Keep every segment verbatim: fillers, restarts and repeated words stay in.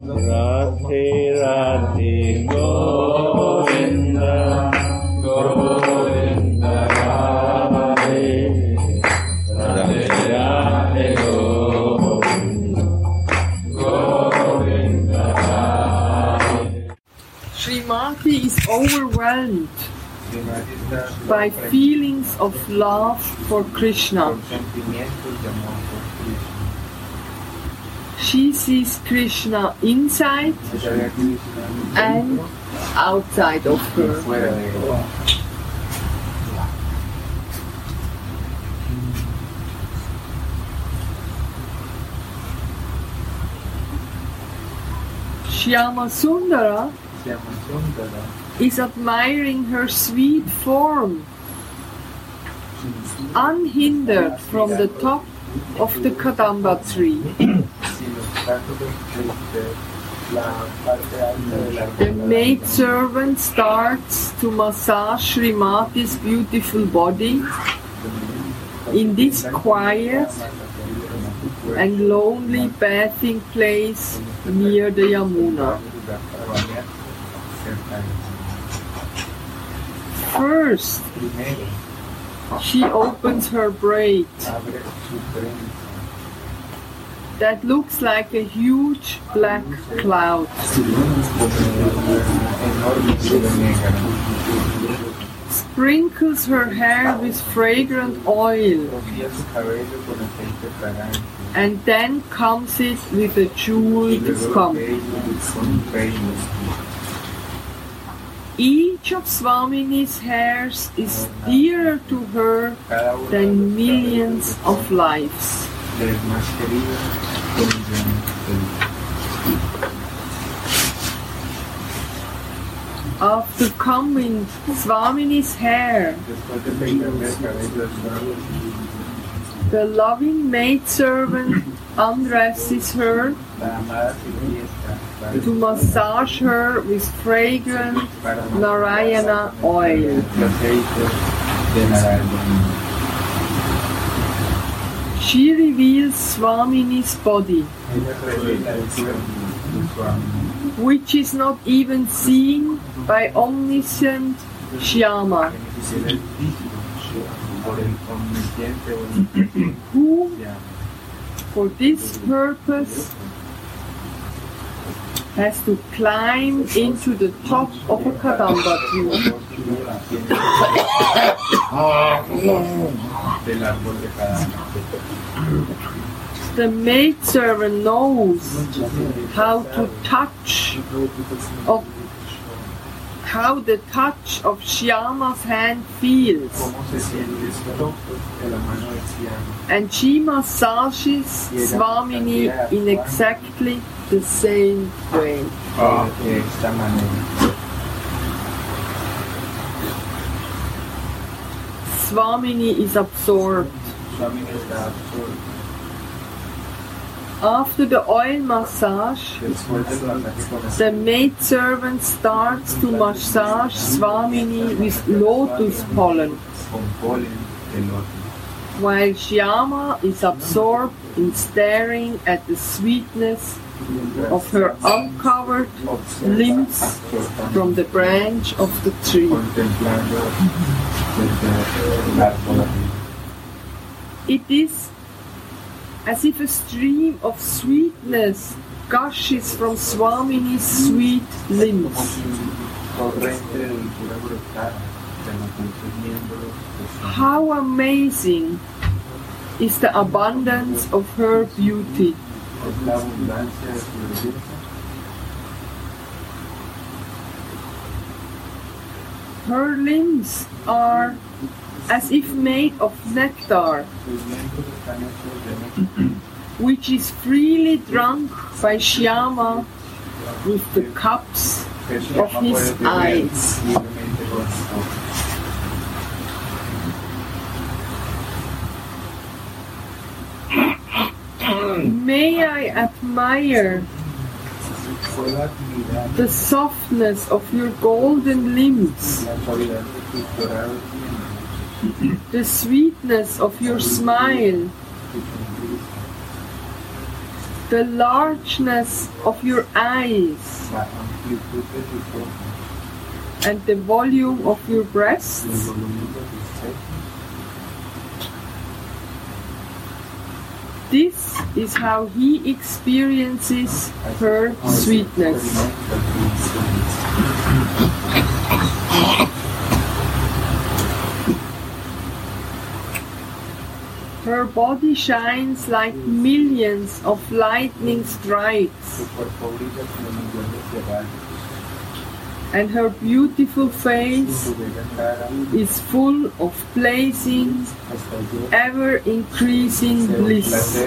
Radhe Radhe Govinda, Govinda Radhe, Radhe Radhe Govinda, Govinda Radhe. Srimati is overwhelmed by feelings of love for Krishna. She sees Krishna inside and outside of her. Shyamasundara is admiring her sweet form, unhindered from the top of the Kadamba tree. The maidservant starts to massage Srimati's beautiful body in this quiet and lonely bathing place near the Yamuna. First, she opens her braid that looks like a huge black cloud. Sprinkles her hair with fragrant oil and then combs it with a jeweled comb. Each of Swamini's hairs is dearer to her than millions of lives. After combing Swamini's hair, the loving maidservant undresses her to massage her with fragrant Narayana oil. She reveals Swamini's body, which is not even seen by omniscient Shyama, who, for this purpose, has to climb into the top of a Kadamba tree. The maidservant knows how to touch of how the touch of Shyama's hand feels, and she massages Swamini in exactly the same way. Swamini is absorbed. After the oil massage, the maidservant starts to massage Swamini with lotus pollen, while Shyama is absorbed in staring at the sweetness of her uncovered limbs from the branch of the tree. It is as if a stream of sweetness gushes from Swamini's sweet limbs. How amazing is the abundance of her beauty! Her limbs are as if made of nectar, which is freely drunk by Shyama with the cups of his eyes. May I admire the softness of your golden limbs, the sweetness of your smile, the largeness of your eyes and the volume of your breasts, this is how he experiences her sweetness. Her body shines like millions of lightning strikes, and her beautiful face is full of blazing, ever-increasing bliss.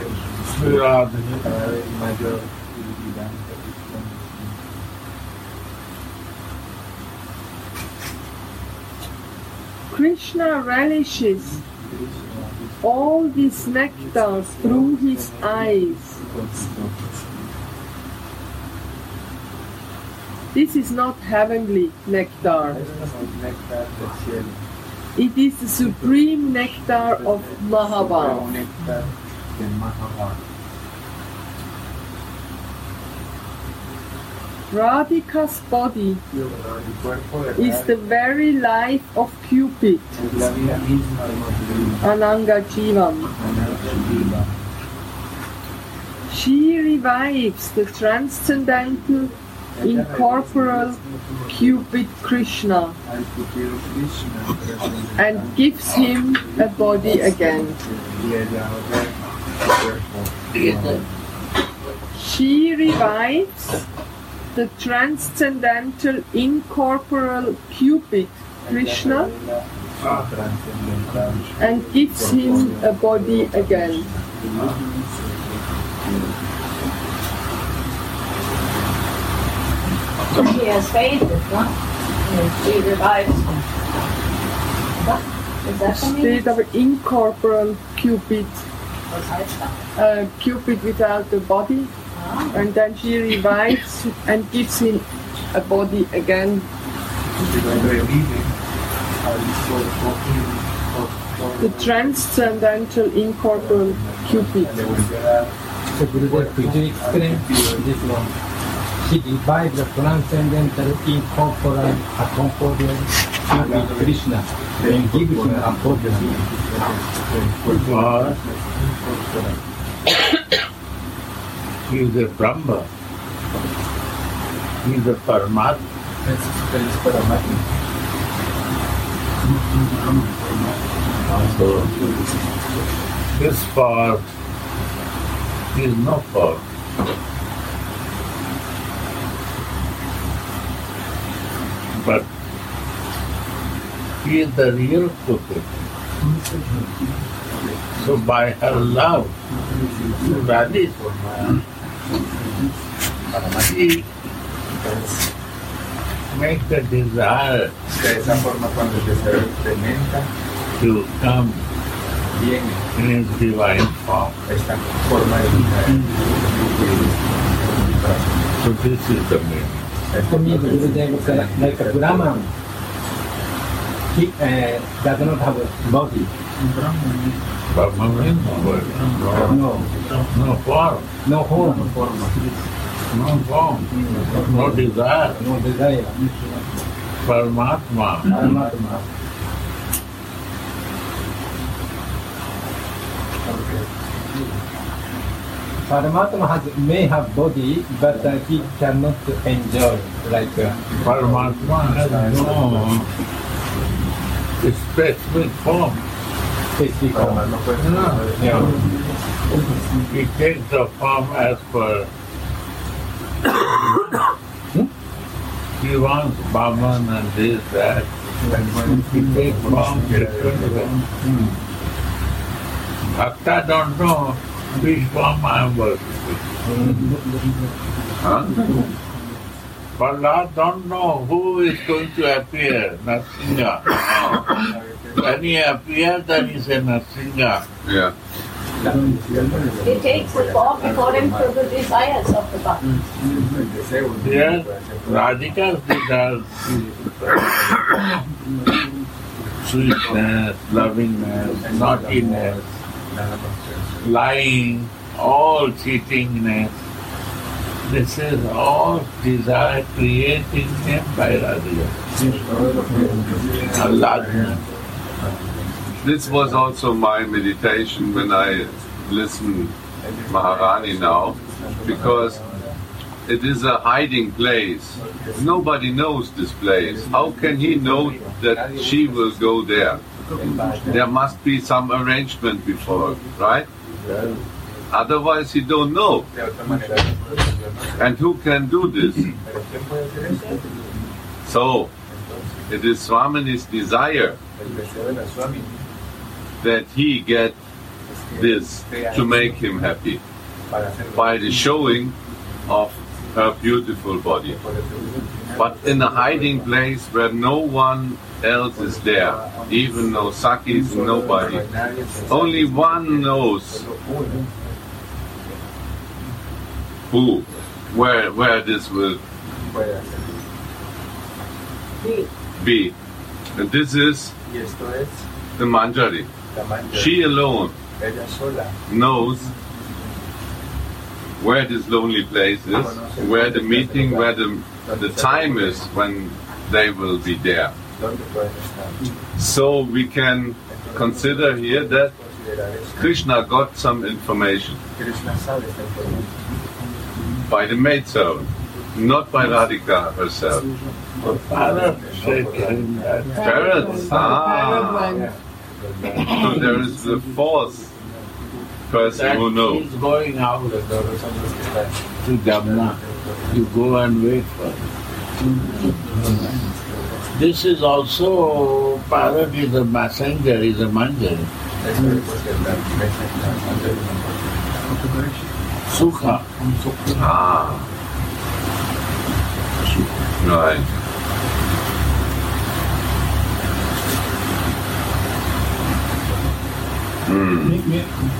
Krishna relishes all this nectar through his eyes. This is not heavenly nectar. It is the supreme nectar of Mahabharata. Radhika's body is the very life of Cupid, Ananga Jivam. She revives the transcendental incorporeal Cupid Krishna and gives him a body again. She revives the transcendental incorporeal Cupid Krishna and gives him a body again. She has faith, huh? She revives. What is that? State of incorporeal Cupid. Uh, Cupid without the body. Ah. And then she revives and gives him a body again. The transcendental incorporeal Cupid. So Gurudev, could you explain this one? She divides the transcendental incorporeal accordion with Krishna and gives him a accordion. He is a Brahma. He is a Paramatma. So, his part is no part. But he is the real Cupid. So by her love, Radhika, she makes the desire to come in his divine form. So this is the meaning. For me, Gurudev is uh, like a Brahman. He uh, does not have a body. Brahman means no word. No. No form. No form. No form. No form. No desire. No desire. Paramatma. Paramatma. Paramatma has, may have body, but uh, he cannot enjoy like... Uh, Paramatma has no specific form. Specific form. No. Yeah. He takes the form as per... hmm? He wants Brahman and this, that. He takes form different ways. Bhakta don't know which form I am working with. But Lord don't know who is going to appear, Narasimha. When he appears, then he says Narasimha. Yeah. He takes the form according to the desires of the body. Yes, Radhika's desires. Sweetness, lovingness, naughtiness, lying, all cheatingness. This is all desire creating him by Radhika. Allah. This was also my meditation when I listen Maharani now, because it is a hiding place. Nobody knows this place. How can he know that she will go there? There must be some arrangement before, right? Otherwise he don't know. And who can do this? So, it is Swamini's desire that he get this to make him happy by the showing of her beautiful body, but in a hiding place where no one else is there, even no Sakis, nobody. Only one knows who, where, where this will be. And this is the Manjari. She alone knows where this lonely place is, where the meeting, where the, the time is when they will be there. So we can consider here that Krishna got some information by the maidservant, not by Radhika herself. Parents, ah. So there is the force. Person who knows. She's going out to Yamuna. You go and wait for her. This is also Parad is a messenger, is a Manjari. Sukha. Ah. Right.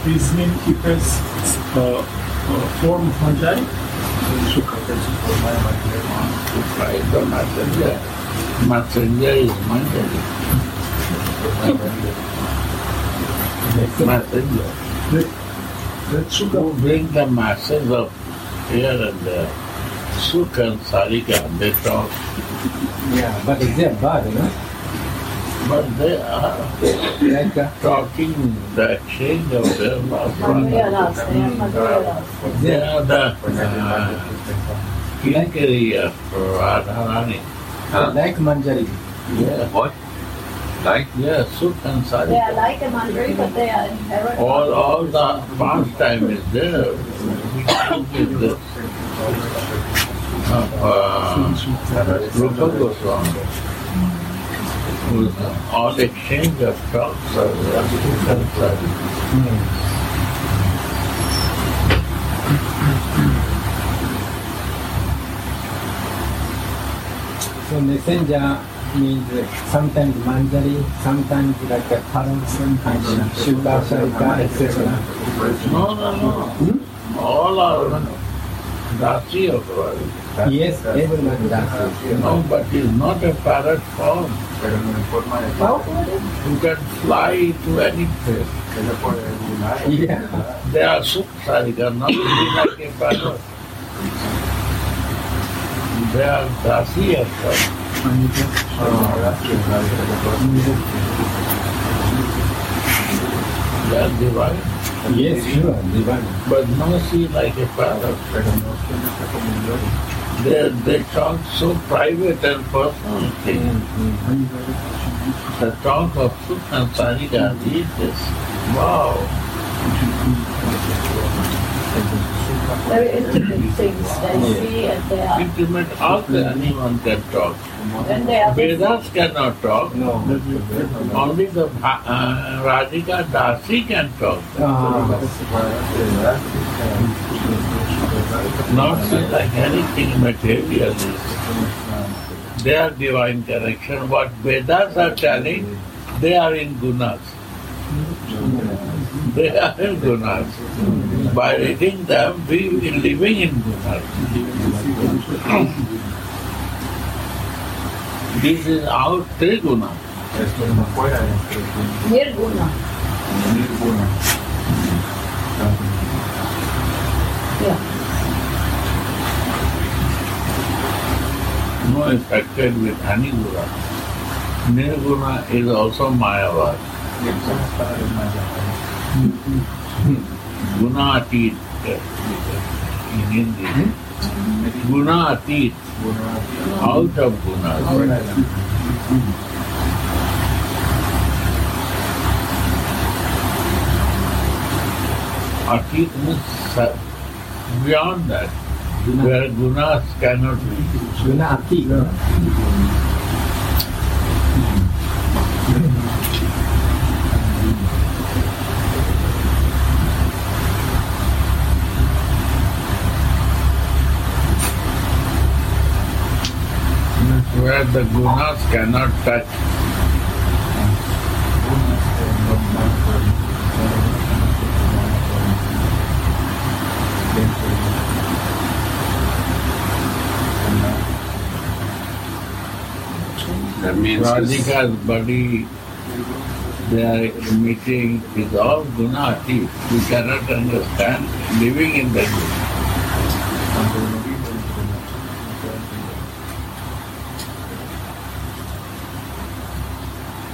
This name he has a form of Manjari? Sukha is the messenger. Messenger is Manjari. Messenger. Who bring the masses of here and there. Sukha and Sarika, they talk. Yeah, but it's their body, no? But they are like talking the exchange of their Mangalas. Mm-hmm. They are the Kilakari uh, of Radharani. Huh? Like Manjari. Yeah. What? Like? Yeah, Sukha and Sarika. They are like a Manjari, but they are inherent. All, all the pastime is there. The, uh, Rupa Goswami. All exchange of thoughts are mm. So messenger means sometimes Manjari, sometimes like a parent, sometimes Shiva, Sharika, et cetera. No, no, no. Hmm? All are Dasi of Radhika. Yes, everyone Dasi. No, but he is not a parrot form. How? You can fly to any place. Yeah. They are Sukha, not like a parrot. They are Dasi of Radhika. They are divine. Yes, sure, divine. But no, see, like a parrot. They, they talk so private and personal things. Mm-hmm. The talk of Sukha and Sarika, read this. Wow! Very intimate things they see and they are. Intimate, how anyone can talk? And they are Vedas cannot talk. No. Only the uh, Radhika Dasi can talk. Ah. Not so like anything material. They are divine connection. What Vedas are telling, they are in Gunas. They are in Gunas. By reading them, we are living in Gunas. This is our Triguna. Nirguna. Nirguna. Yeah. No, it's affected with Aniguna. Nirguna is also Mayavad. Gunatit in Hindi. Hmm? Gunatit. Out of Gunas. Right? Mm-hmm. Atit means beyond that, Guna. Where gunas cannot be. Gunatit. Where the gunas cannot touch. That means Radhika's body, they are emitting, is all Gunatit. We cannot understand living in the Guna.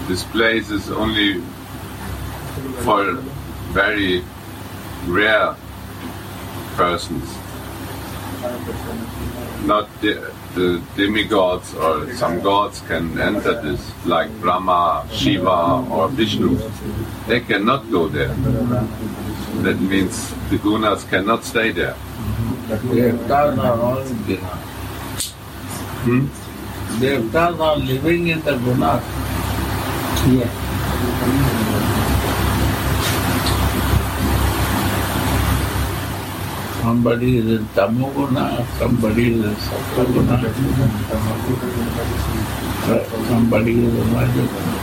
This place is only for very rare persons, not the, the demigods or some gods can enter this, like Brahma, Shiva or Vishnu. They cannot go there. That means the gunas cannot stay there. Devtas are all in Gunas. Hmm? Devtas are living in the Gunas. Yeah. Somebody is in Tamoguna, somebody is in Sattaguna, somebody is in Majaguna.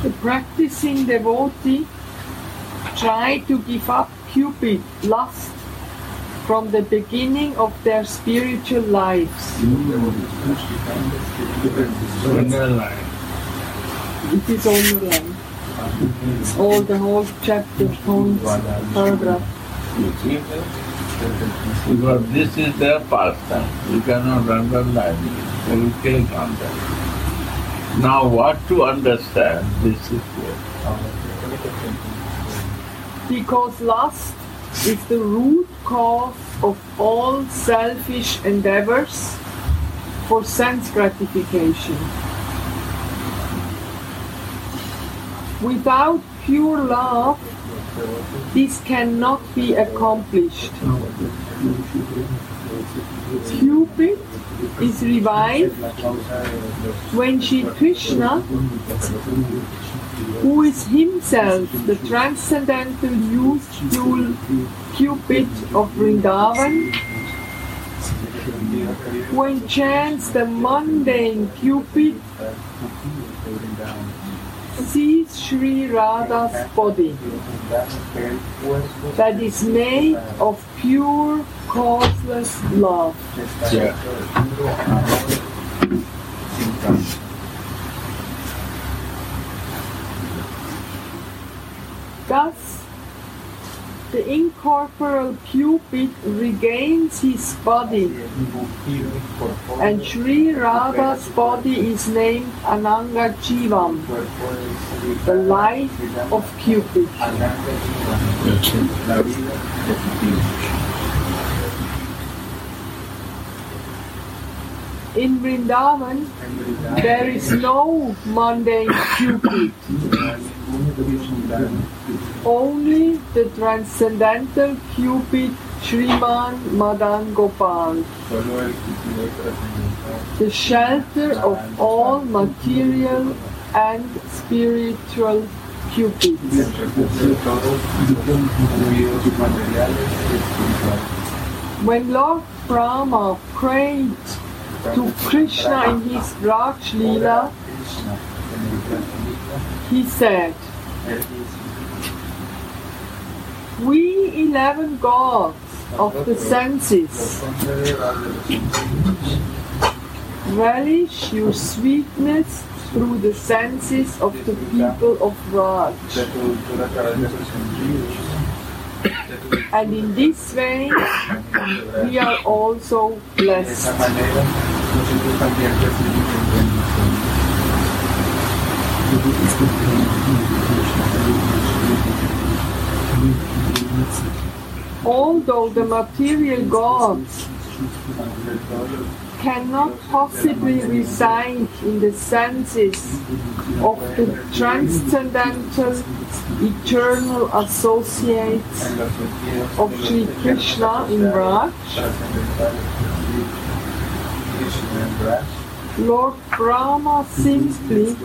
The practicing devotee try to give up cupid, lust, from the beginning of their spiritual lives. It is online. It's all the whole chapter, points, paragraph. Because this is their pastime. You cannot underline it. So you can't understand. Now what to understand, this is what. Because lust is the root cause of all selfish endeavors for sense gratification. Without pure love, this cannot be accomplished. Cupid is revived when Shri Krishna, who is himself the transcendental youthful Cupid of Vrindavan, who enchants the mundane Cupid, sees Sri Radha's body that is made of pure, causeless love. Yeah. Thus, the incorporeal Cupid regains his body, and Sri Radha's body is named Ananga Jivam, the life of Cupid. In Vrindavan, there is no mundane Cupid, only the transcendental Cupid Shriman Madan Gopal, the shelter of all material and spiritual Cupids. When Lord Brahma prayed to Krishna in his Raj Leela, he said, "We eleven gods of the senses relish your sweetness through the senses of the people of Raj. And in this way, we are also blessed." Although the material gods cannot possibly reside in the senses of the transcendental, eternal associates of Sri Krishna in Raj, Lord Brahma simply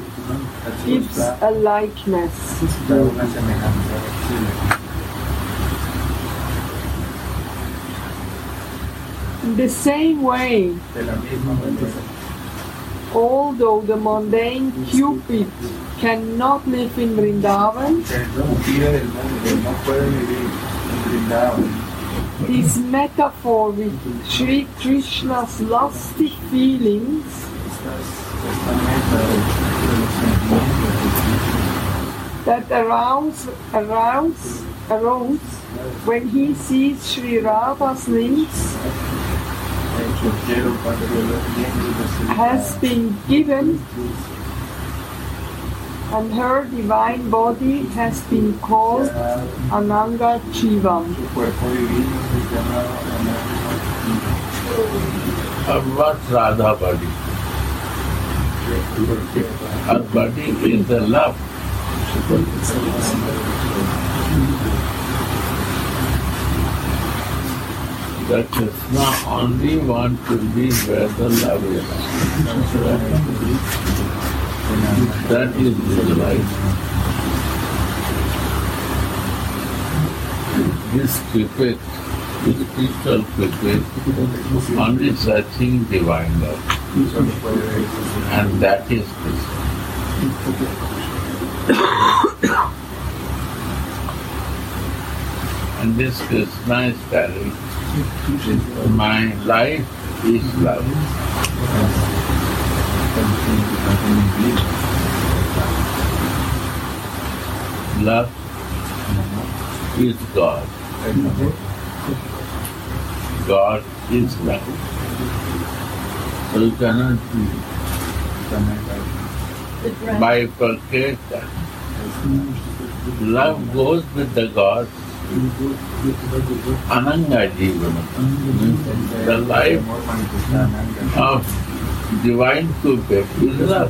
gives a likeness. In the same way, although the mundane Cupid cannot live in Vrindavan, this metaphor with Sri Krishna's lusty feelings that arouse, arouse, arose when he sees Sri Radha's limbs has been given and her divine body has been called Ananga Jivam. What Radha body? Her body is the love. That Krishna only wants to be where the love is. That is his life. This Cupid, this crystal Cupid, only searching divine love. And that is Krishna. And this Krishna is telling, my life is love. Love is God. God is love. So you cannot bifurcate that. Love goes with the God. Ananga Jivam, the life of divine Cupid is love.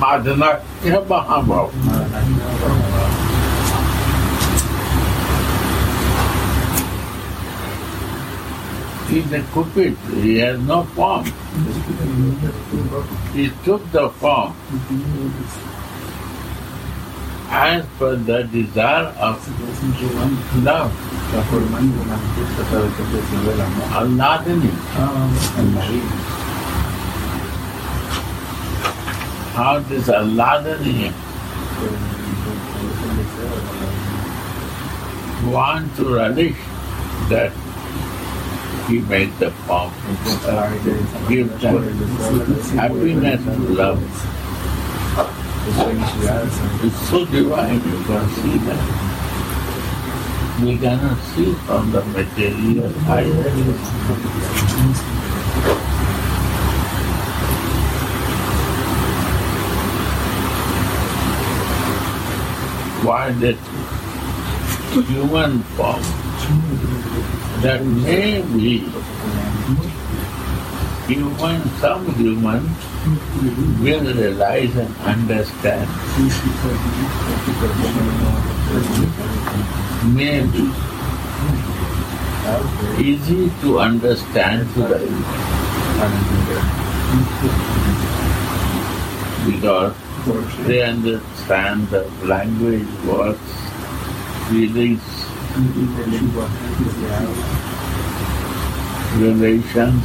Madhanakya Mahabharata. He is a Cupid, he has no form. He took the form as per the desire of love. Al-Nadini. How this Al-Nadini want to relish that he made the form, give them happiness to love. It's so divine, you can see that. We cannot see from the material eye. Why that human form that may be human, some human will realize and understand. Maybe easy to understand to the because they understand the language, words, feelings. relations.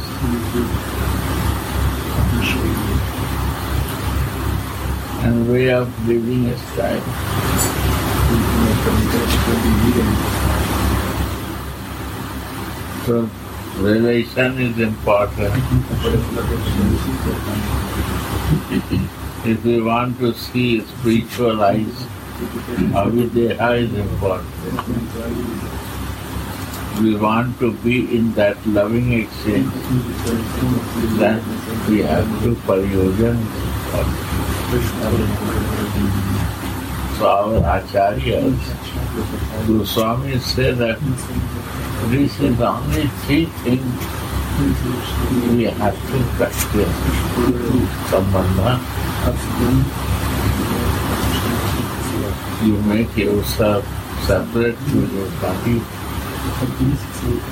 And way of living a style. So relation is important. If we want to see spiritual eyes, avideha is important. We want to be in that loving exchange, then we have to paryojan. So our acharyas, the Swamis say that this is the only three things we have to practice. Sambandha, you make yourself separate to your body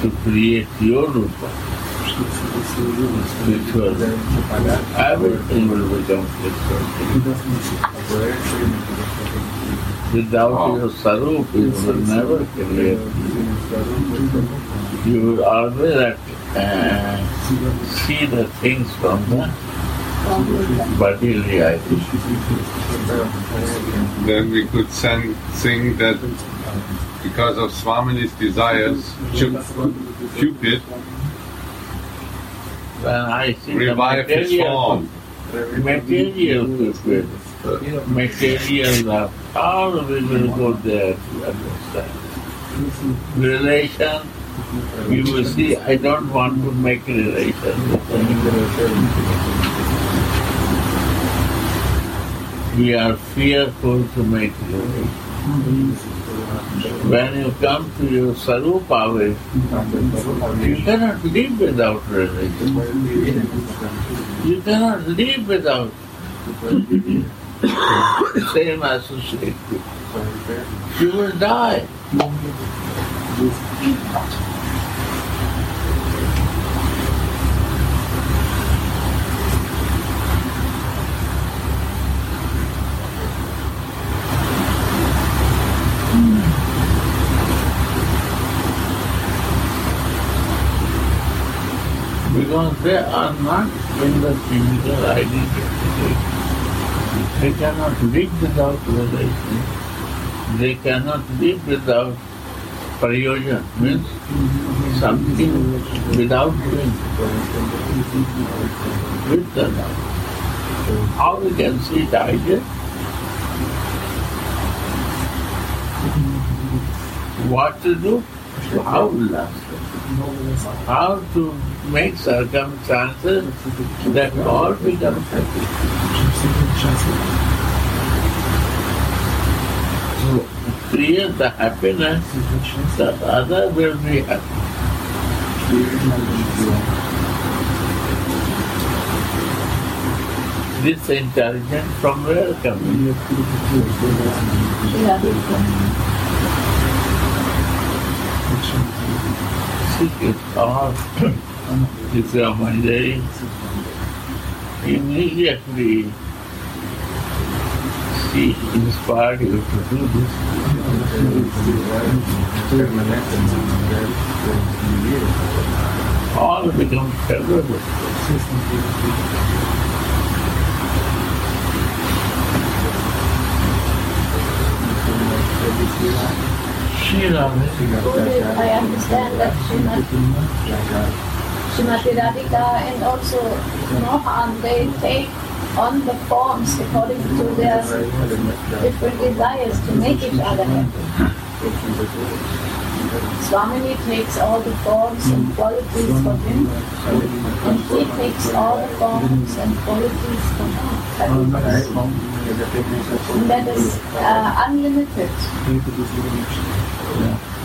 to create your rupa. Spiritual, everything will become spiritual. Without your sarup, you will never create. You will always at, uh, see the things from the bodily eye. Then we could sing, sing that because of Swamini's desires, Cupid when I see revive the material, material people, material love, all we will go there to understand. Relation, you will see, I don't want to make relation with anyone. We are fearful to make relation. When you come to your Sarupavi, you cannot live without religion. You cannot live without same associate. You will die. Because they are not in the physical identity. They cannot live without relation. They cannot live without paryojan, means something without doing, with the love. How we can see it idea? What to do? How to love. How to make circumstances that all become happy. So create the happiness that other will be happy. This intelligence from where comes? Seek it all. If you are Manjari, immediately she inspired you to do this. All become favorable. She loves it. I understand that she must. Srimati Radhika and also Mohan, they take on the forms according to their different desires to make each other happy. Swamini takes all the forms and qualities for him, and he takes all the forms and qualities for her. And that is uh, unlimited.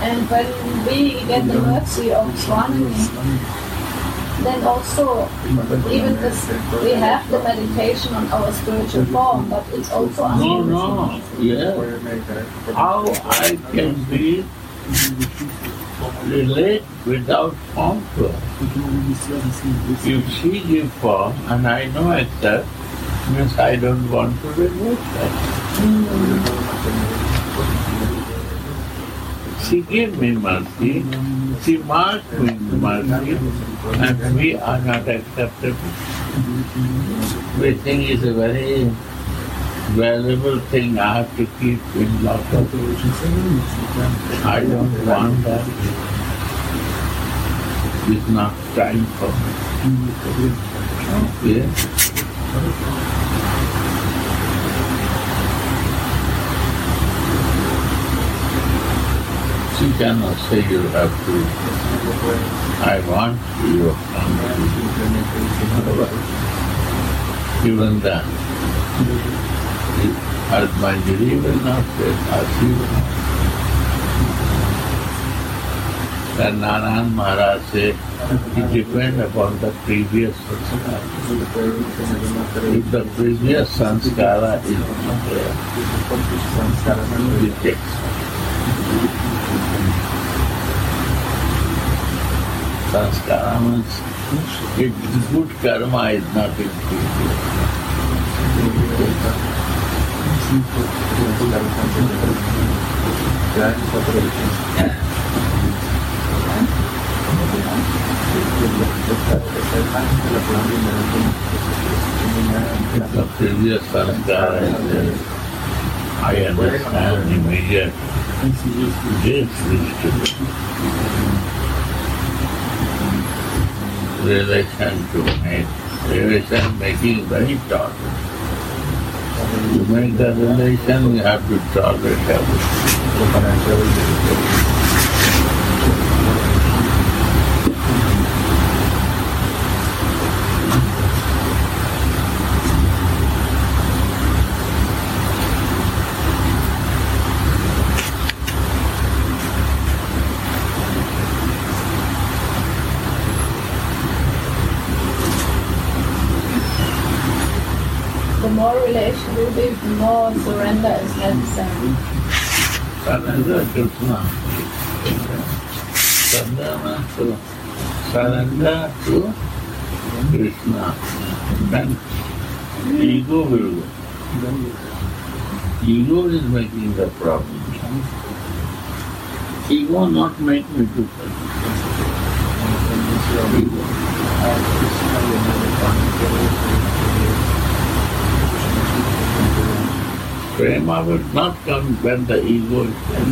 And when we get the mercy of Swamini, then also, even this, we have the meditation on our spiritual form, but it's also no, no, yeah. How I can be relate without form to her? If she gives form and I know it, that means I don't want to remove that. She gave me mercy. mercy mark, we mercy, and we are not acceptable. We think it's a very valuable thing I have to keep in lot of ways. I don't want that. It's not time for me. Okay? You cannot say you have to. I want you. Even that, as Manjari will not say, as you will not. Then Narayan Maharaj said, it depends upon the previous sanskara. If the previous sanskara is not there, it rejects. Sanskara means if good karma is not increasing. The previous sanskara is there. I understand immediately this is to be. Relation to make, relation making very tolerant. To make the relation, you have to tolerate more surrender is necessary. Surrender Krishna. Surrender to surrender to Krishna. Then ego will go. Ego is making the problem. Ego not make me to ego. Prema will not come when the ego is there.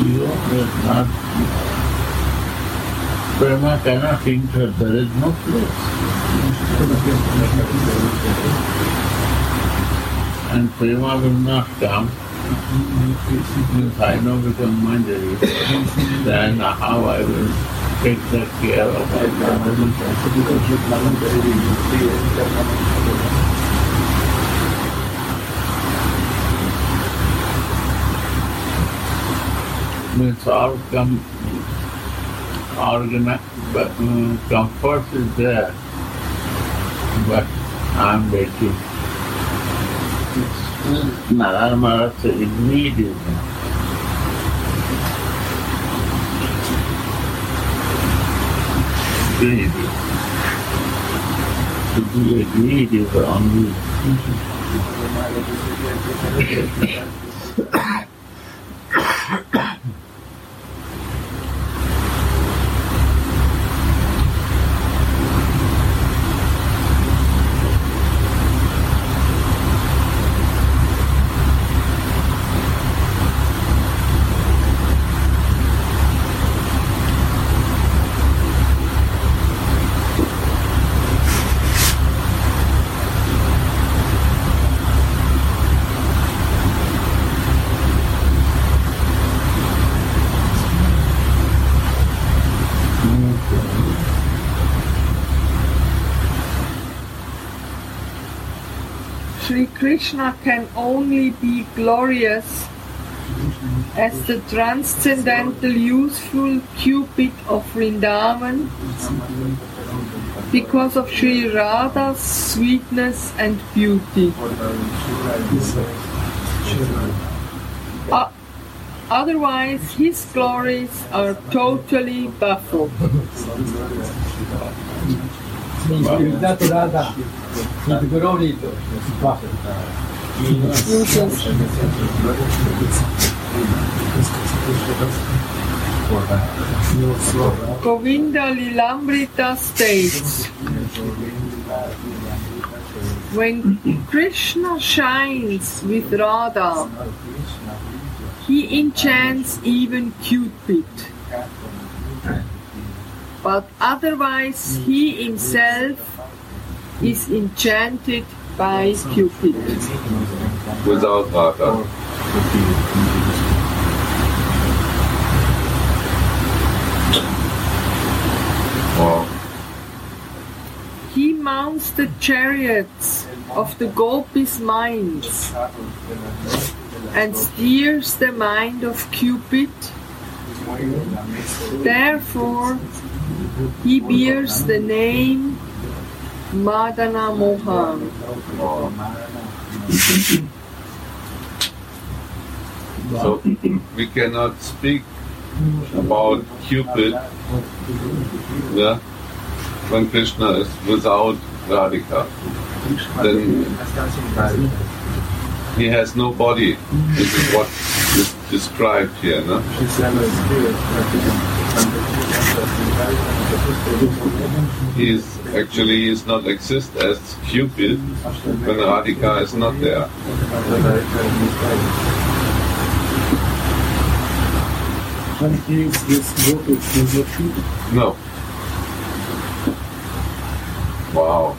Ego will not. Prema cannot enter, there is no place. And Prema will not come. If I now become Manjari, then how I will take the care of my family. Means all com- organi- but, um, comfort is there, but I am waiting. It's Narayana Maharaj said, it need is not. Greed. To be a greed is only. Krishna can only be glorious as the transcendental useful cupid of Vrindavan because of Sri Radha's sweetness and beauty. Uh, otherwise, his glories are totally baffled. He's not Radha. He's glory to Govinda Lilamrita states, when Krishna shines with Radha, he enchants even Cupid. But otherwise he himself is enchanted by Cupid. Without Radha. Wow. He mounts the chariots of the gopis' minds and steers the mind of Cupid. Therefore, he bears the name Madana Mohan. So we cannot speak about Cupid yeah, when Krishna is without Radhika. Then he has no body. This is what is described here. No? He is actually is not exist as Cupid when Radhika is not there. No. Wow.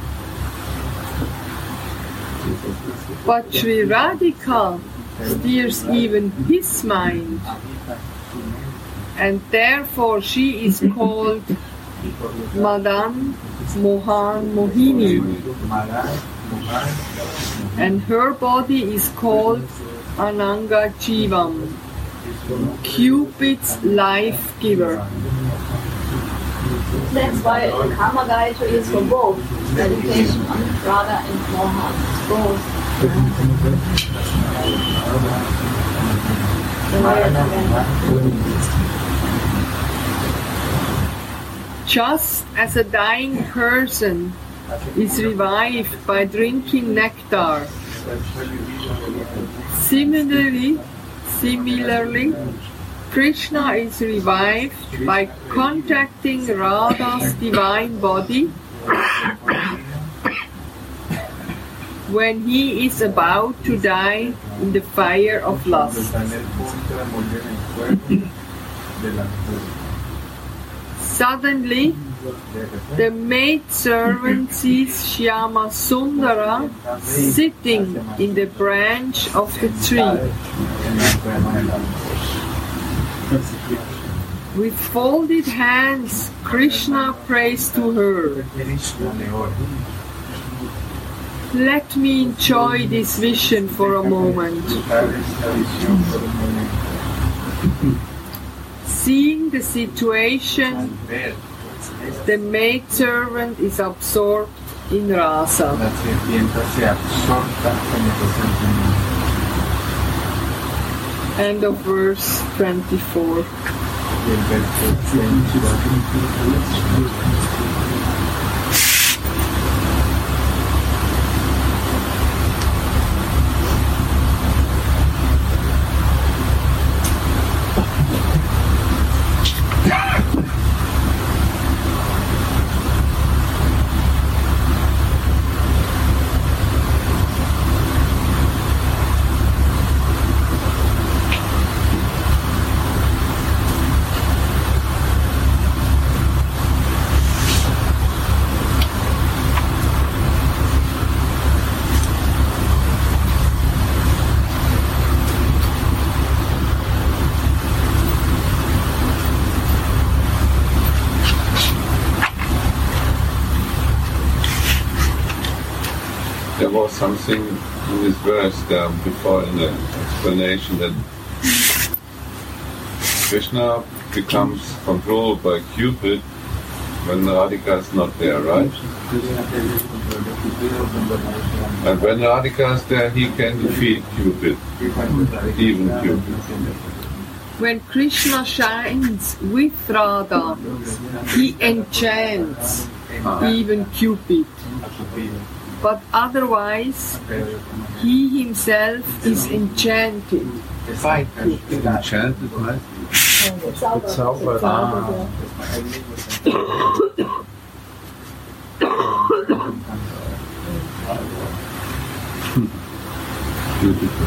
But Sri Radhika steers even his mind, and therefore she is called Madan Mohan Mohini, and her body is called Ananga Jivam, Cupid's life giver. That's why the Karma Gaita is for both meditation on Radha and Mohan. Both. Just as a dying person is revived by drinking nectar, similarly, similarly, Krishna is revived by contacting Radha's divine body when he is about to die in the fire of lust. Suddenly, the maidservant sees Shyamasundara sitting in the branch of the tree. With folded hands, Krishna prays to her, "Let me enjoy this vision for a moment." Seeing the situation, the maidservant is absorbed in Rasa. End of verse twenty-four. Something in this verse um, before in the explanation that Krishna becomes controlled by Cupid when Radhika is not there, right? And when Radhika is there, he can defeat Cupid, even Cupid. When Krishna shines with Radha, he enchants even Cupid. But otherwise, he himself is enchanted by Cupid. Enchanted, right? Beautiful.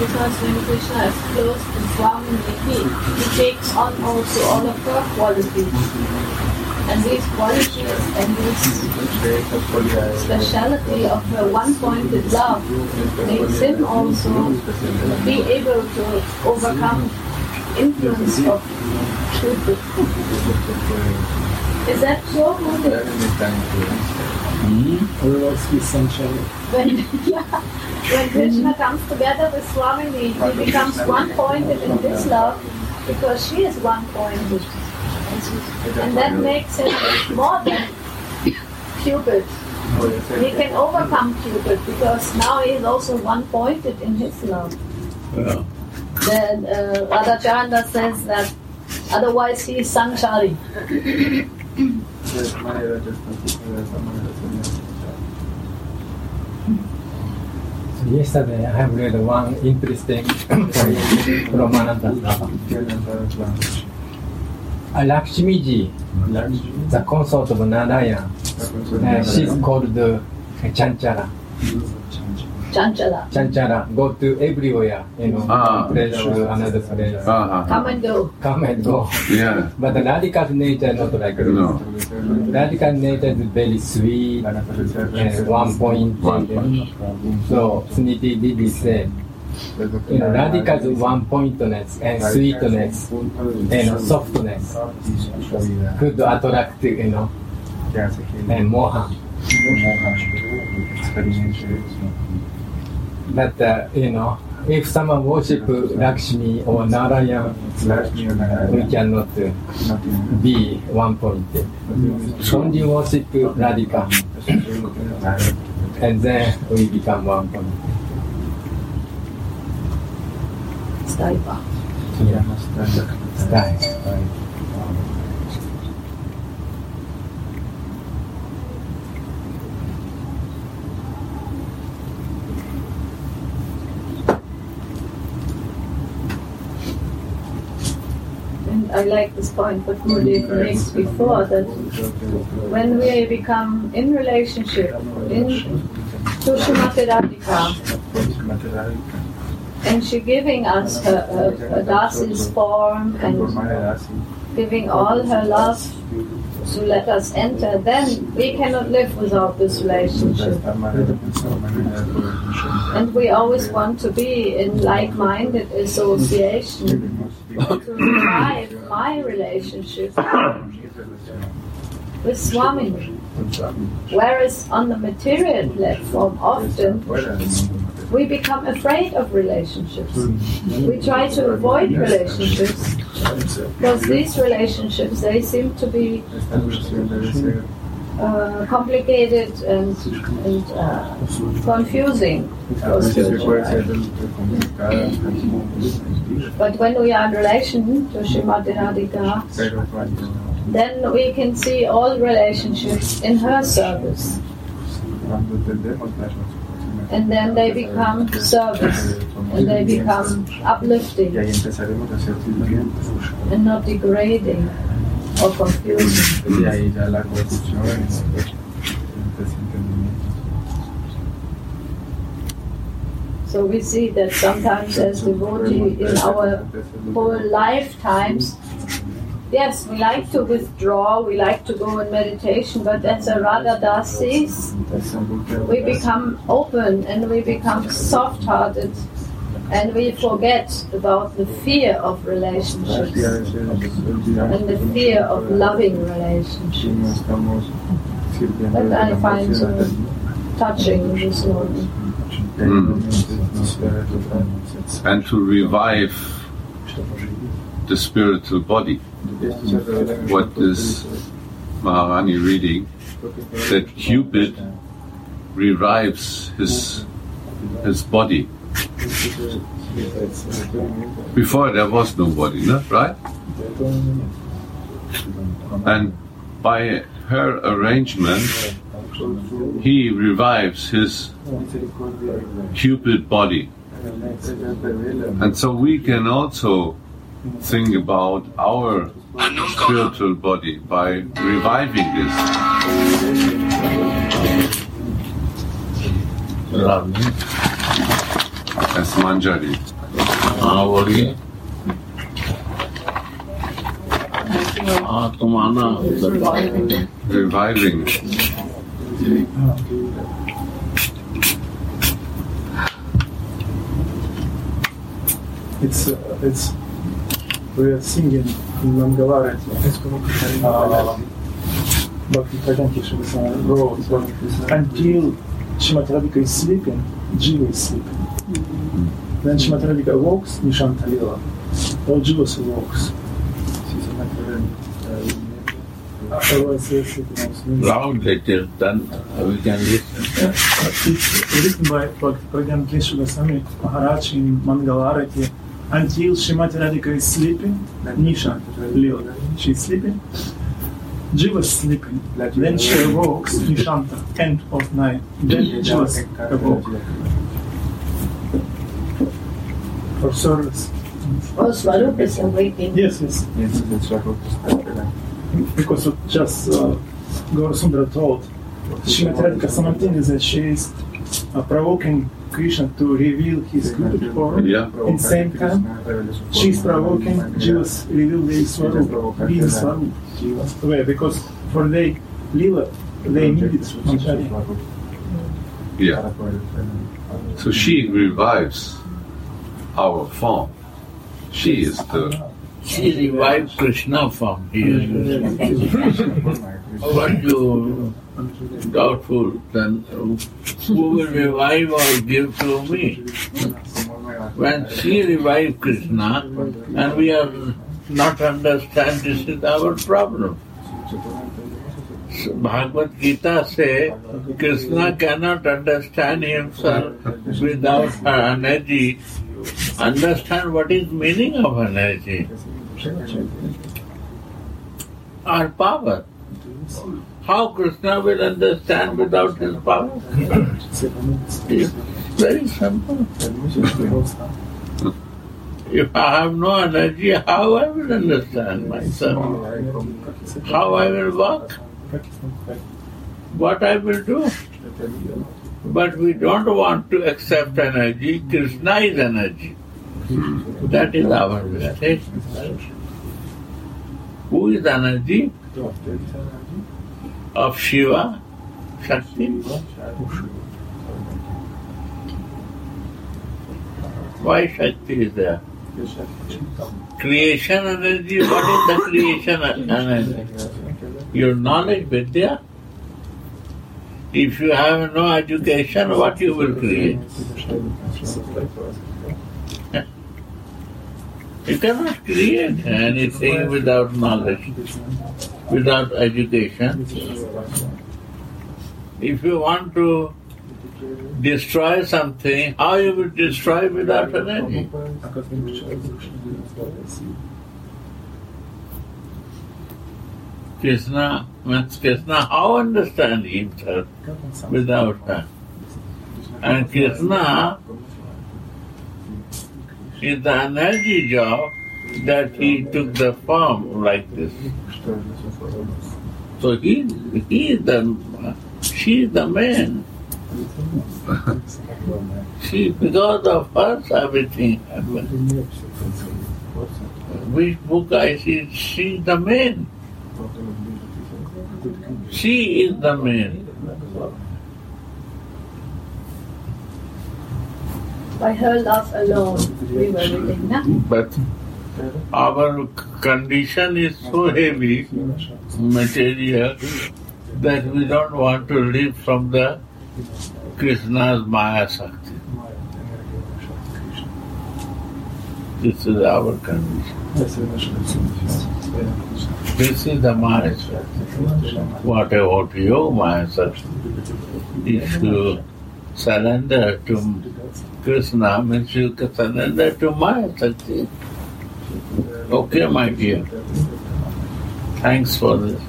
Because when Krishna is close to Swamini, he takes on also all of her qualities. And these qualities and this speciality of her one-pointed love makes him also be able to overcome influence of Cupid. Is that so? Mm-hmm. When, yeah, when Krishna comes together with Swamini, he becomes one-pointed in this love because she is one-pointed. And that makes him more than Cupid. He can overcome Cupid because now he is also one-pointed in his love. Yeah. Then uh, Radhacharanda says that otherwise he is sanchari. Yesterday I have read one interesting story from Ananda Jivam. Lakshmiji, the consort of Narayana, uh, she is called the Chanchara. Chanchara. Chanchara, go to everywhere, you know, ah, place to another place. Ah, ah, Come and go. Come and go. Yeah. But the Radhika's nature is not like this. No. Radhika's nature is very sweet, and one point. One point. So, Srimati Didi said, you know, Radhika's one-pointedness and sweetness and softness could attract, you know, and Mohan. But, uh, you know, if someone worships Lakshmi or Narayana, we cannot uh, be one-pointed. Only worship Radhika, and then we become one-pointed. Staiva. Yeah. Staiva. I like this point what Murli makes before, that when we become in relationship in, to Srimati Radhika, and she giving us her, her, her Dasi's form and giving all her love to let us enter, then we cannot live without this relationship. And we always want to be in like-minded association. To revive my relationship with Swamini. Whereas on the material platform, often we become afraid of relationships. We try to avoid relationships because these relationships, they seem to be Uh, complicated and, and uh, confusing. But when we are in relation to Srimati Radhika, then we can see all relationships in her service. And then they become service, and they become uplifting, and not degrading. Or confused. So we see that sometimes as devotee in our whole lifetimes, yes, we like to withdraw, we like to go in meditation, but as a Radha Dasis, we become open and we become soft-hearted. And we forget about the fear of relationships and the fear of loving relationships. That I find so touching this morning. Mm. And to revive the spiritual body. What is Maharani reading? That Cupid revives his his body. Before there was nobody, no? Right? And by her arrangement, he revives his Cupid body. And so we can also think about our spiritual body by reviving this. As Manjari. हाँ बोलिए हाँ तुम आना reviving it's uh, it's we are singing in Mangalara uh, Bhakti Padanti Shabasana roads until Shrimati Radhika is sleeping, Jiva is sleeping. Mm-hmm. Then Shrimati Radhika walks, Nishanta Lila. Or Jiva walks. Otherwise, they're sleeping also. Loud it is done, we can listen. It's written by Pragyanti Shugasami Maharaj in Mangalarati. Until Shrimati Radhika is sleeping, Nishanta Lila. She's sleeping. Jiva is sleeping, then she awakes Nishanta, end of night, then Jiva awakes. For service. Oh, Swarup is awakening. Yes, yes. Yes, it's Swarup. Because of just uh, Gaurasundara told, Shrimati Radhika simultaneously that she is uh, provoking Krishna to reveal his Cupid form. Yeah. In the same time, she is provoking Jiva's reveal the Swarup, be the Swarup. Way, because for they live, they need it. Yeah. So she revives our form. She is the. She revives Krishna form. He is but you doubtful, then who will revive or give to me? When she revives Krishna, and we are. Not understand, this is our problem. So Bhagavad Gita says Krishna cannot understand himself without her energy. Understand what is meaning of energy or power. How Krishna will understand without his power? It's very simple. If I have no energy, how I will understand myself? How I will walk? What I will do? But we don't want to accept energy. Krishna is energy. That is our mistake. Who is energy? Of Shiva, Shakti. Why Shakti is there? Creation energy, what is the creation energy? Your knowledge, Vidya. If you have no education, what you will create? You cannot create anything without knowledge, without education. If you want to destroy something, how you will destroy without energy? Krishna, Krishna, how understand himself without her? And Krishna is the energy job that he took the form like this. So he, he is the, she is the man. See, because of us, everything happens. Which book I see? She is the main. She is the main. By her love alone, we were living now. But our condition is so heavy, material, that we don't want to live from the Krishna's Maya Sati. This is our condition. This is the Maya Sati. What about you, Maya Sati? If you surrender to Krishna means you can surrender to Maya Sati. Okay, my dear. Thanks for this.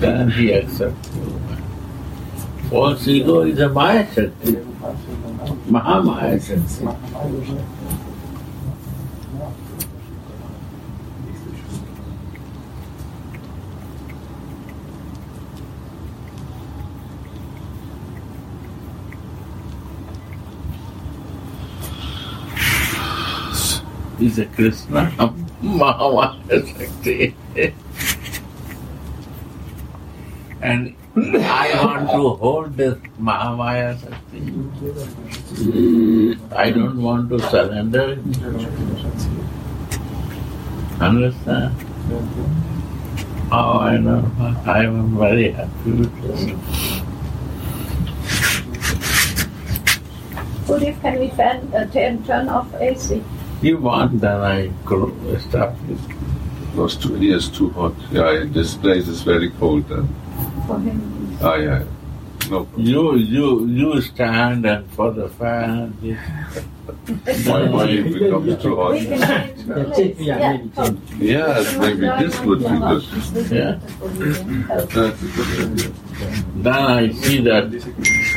Can he accept you? False ego is a Maya Shakti, Mahamaya Shakti. Is a Krishna Mahavaya Shakti. And I want to hold this Mahavaya Shakti. I don't want to surrender it. Understand? Oh, I know. I am very happy with this. Guru, can we turn, uh, turn off A C? You want, then I could stop it. No, it's too, it's too hot. Yeah, this place is very cold. Then. For him. Ah, yeah. No problem. You, you, you stand and for the fan. My body becomes too hot. yeah, yes, maybe this would be good. Yeah. That's a good idea. Then I see that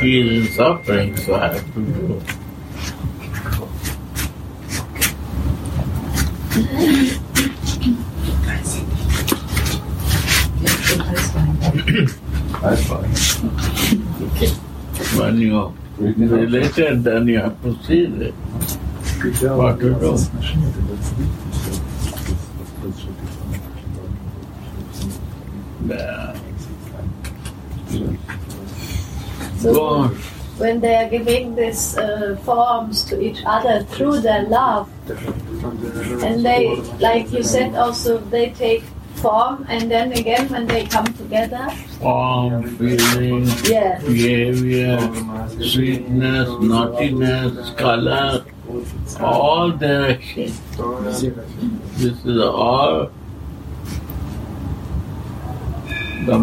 he is in suffering, so I have to go. That's fine. When you relate it, then you have to see it. What to do. Yeah. So go on. When they are giving these uh, forms to each other through their love, and they, like you said also, they take form, and then again when they come together, form, feeling, yes. Behavior, sweetness, naughtiness, color, all directions. This is all the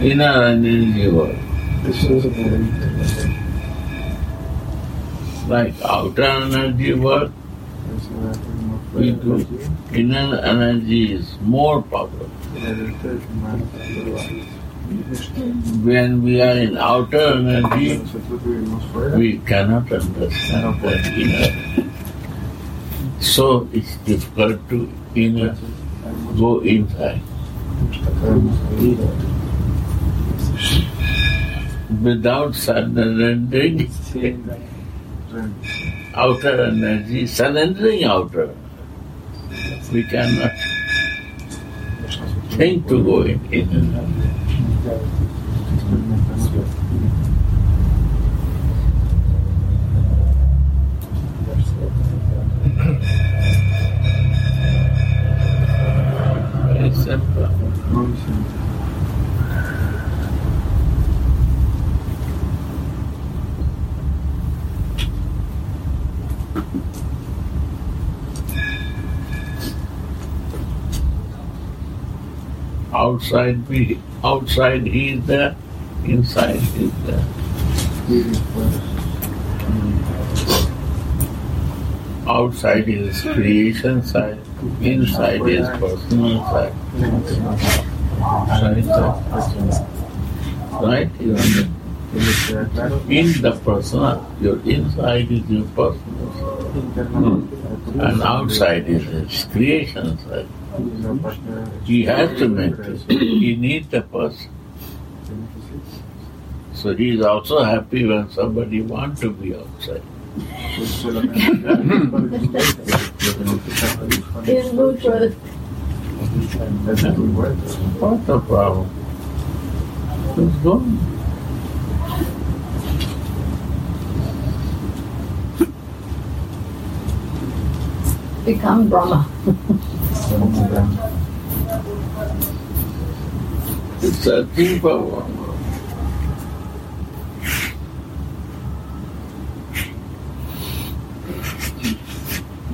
inner and energy world. Like outer energy world, because inner energy is more powerful. When we are in outer energy, we cannot understand the inner. So it's difficult to inner go inside. Without surrendering outer energy, surrendering outer, we cannot think to go in. Very simple. Outside we, outside he is there, inside he is there. Mm. Outside is creation side, inside is personal side. Right? Right? In the personal, your inside is your personal side. Mm. And outside is his creation side. He has to make this. He needs the person. So he is also happy when somebody wants to be outside. He's neutral. What's the problem? It's gone. Become Brahma. It's a deep power.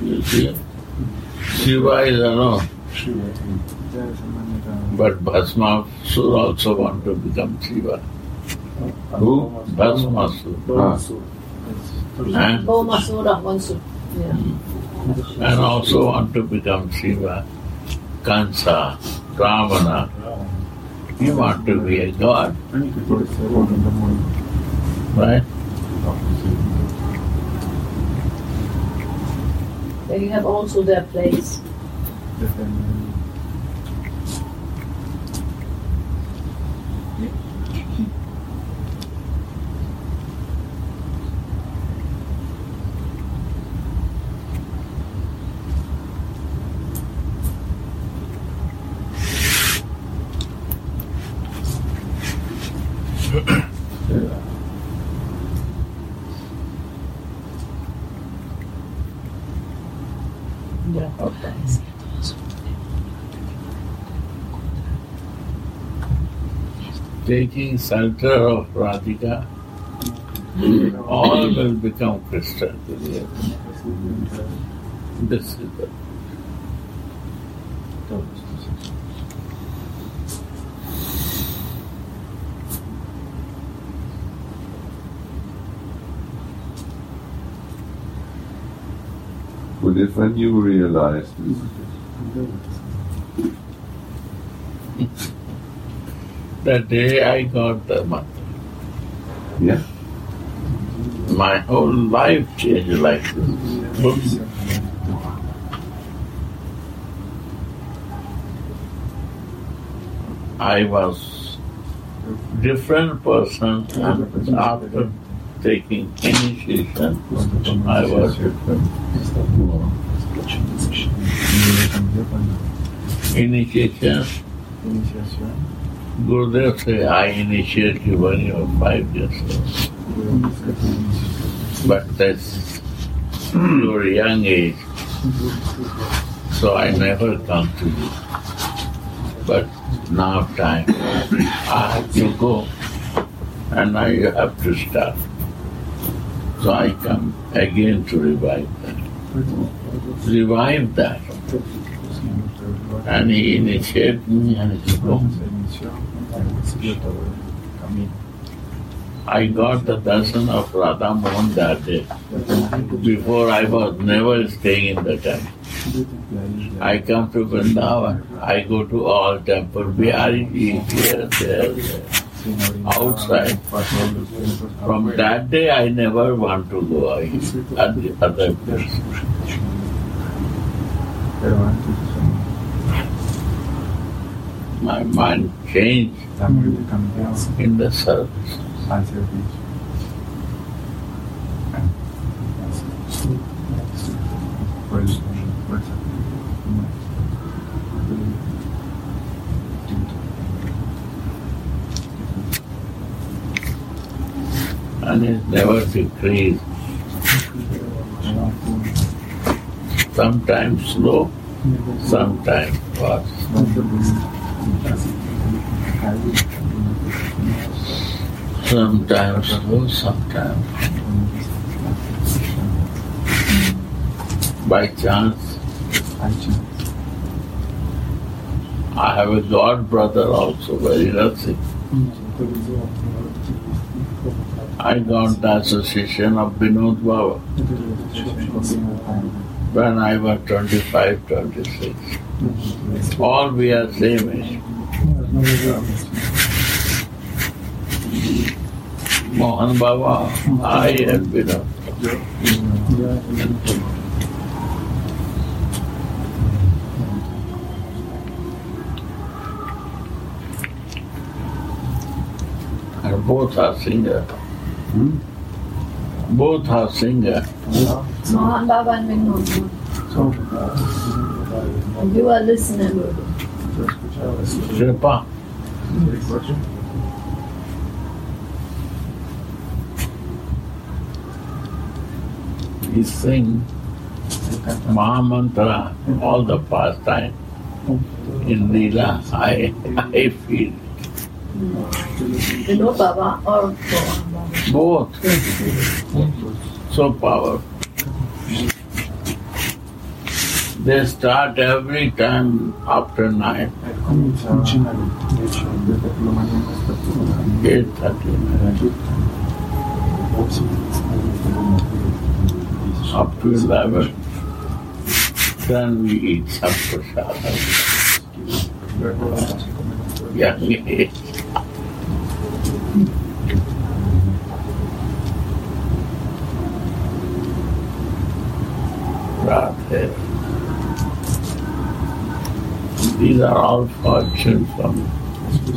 You see, Shiva is, you know, Shiva. But Bhasma Sura also want to become Shiva. Who? Bhasma Sura. Bhasma Sura also. And also want to become Shiva, Kansa, Ravana. He want to be a god. Right? They have also their place. Taking shelter of Radhika, all will become Krishna. This is the Well, if when you realize this. That day I got the mantra. Yeah. My whole life changed like this. I was different person, and after taking initiation, I was different. Initiation. Initiation. Gurudev said, I initiate you when you were five years old. But that's your young age, so I never come to you. But now time, I have to go, and now you have to start. So I come again to revive that. Revive that. And he initiated me and he I got the darshan of Radha Mohan that day. Before I was never staying in the temple. I come to Vrindavan, I go to all temples, Bihari, here, there, outside. From that day I never want to go at the other place. My mind changed in the service. And it never decreased. Sometimes slow, sometimes fast. Sometimes slow, sometimes. By chance, I have a god brother also, very Rasa. I got the association of Binod Baba when I was twenty-five, twenty-six. All we are same age. Mohan Baba, I have been up. And both are singer. Hmm? Both are singer. Mohan Baba and Vinod. You are listening. Prema. He sing Maha Mantra all the past time. In Leela, I, I feel it. No Baba or both. So powerful. They start every time after nine. Eight thirty up to eleven. Then we eat some prasad. Yeah, we eat. Radhe. These are all functions from it.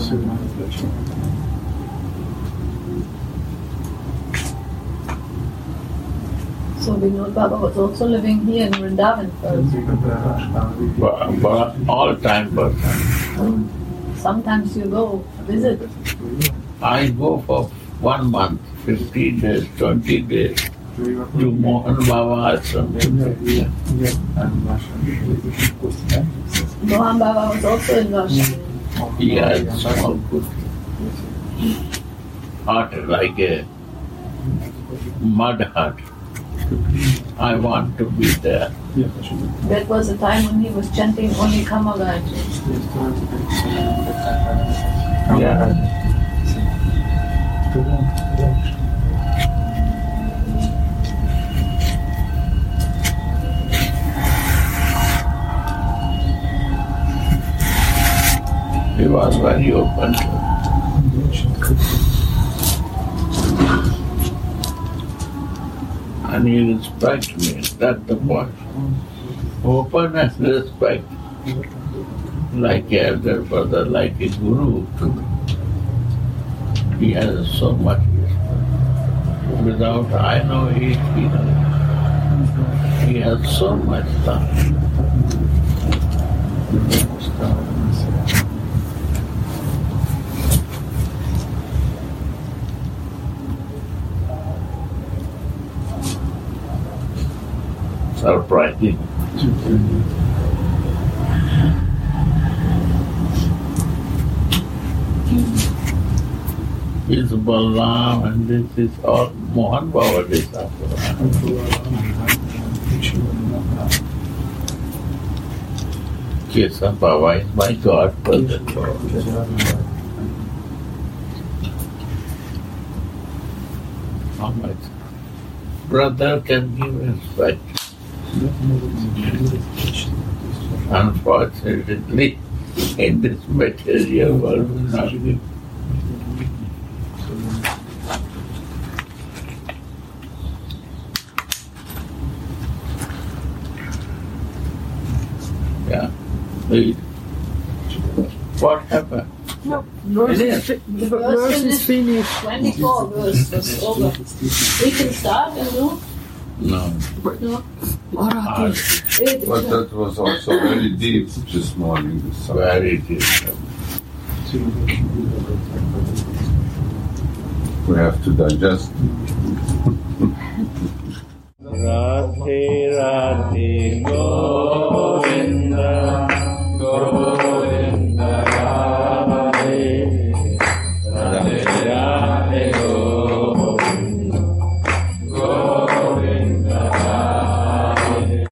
So Vinod Baba was also living here in Vrindavan first? But, but all time but time. Sometimes you go visit? I go for one month, fifteen days, twenty days to Mohan Baba ashram. Mohan Baba was also in Russia. Yeah, it's all good. Hut, like a mud hut. I want to be there. That was the time when he was chanting only Kamagayatri. Yeah. He was very open to it. And he respected me, that's the point. Open and respect, like a elder brother, like a guru to me. He has so much respect. Without I know he, he knows. He has so much love. Surprising. This is Balaam and this is all Mohan Baba disciple. Kesam Baba is my godfather. How much brother can give respect? Unfortunately, in this material world, we not give. Yeah. What happened? No, verse is, is, the verse is finished. Twenty-four verse was over. We can start and go. No. No. Uh, but that was also very deep this morning. This very deep. We have to digest it.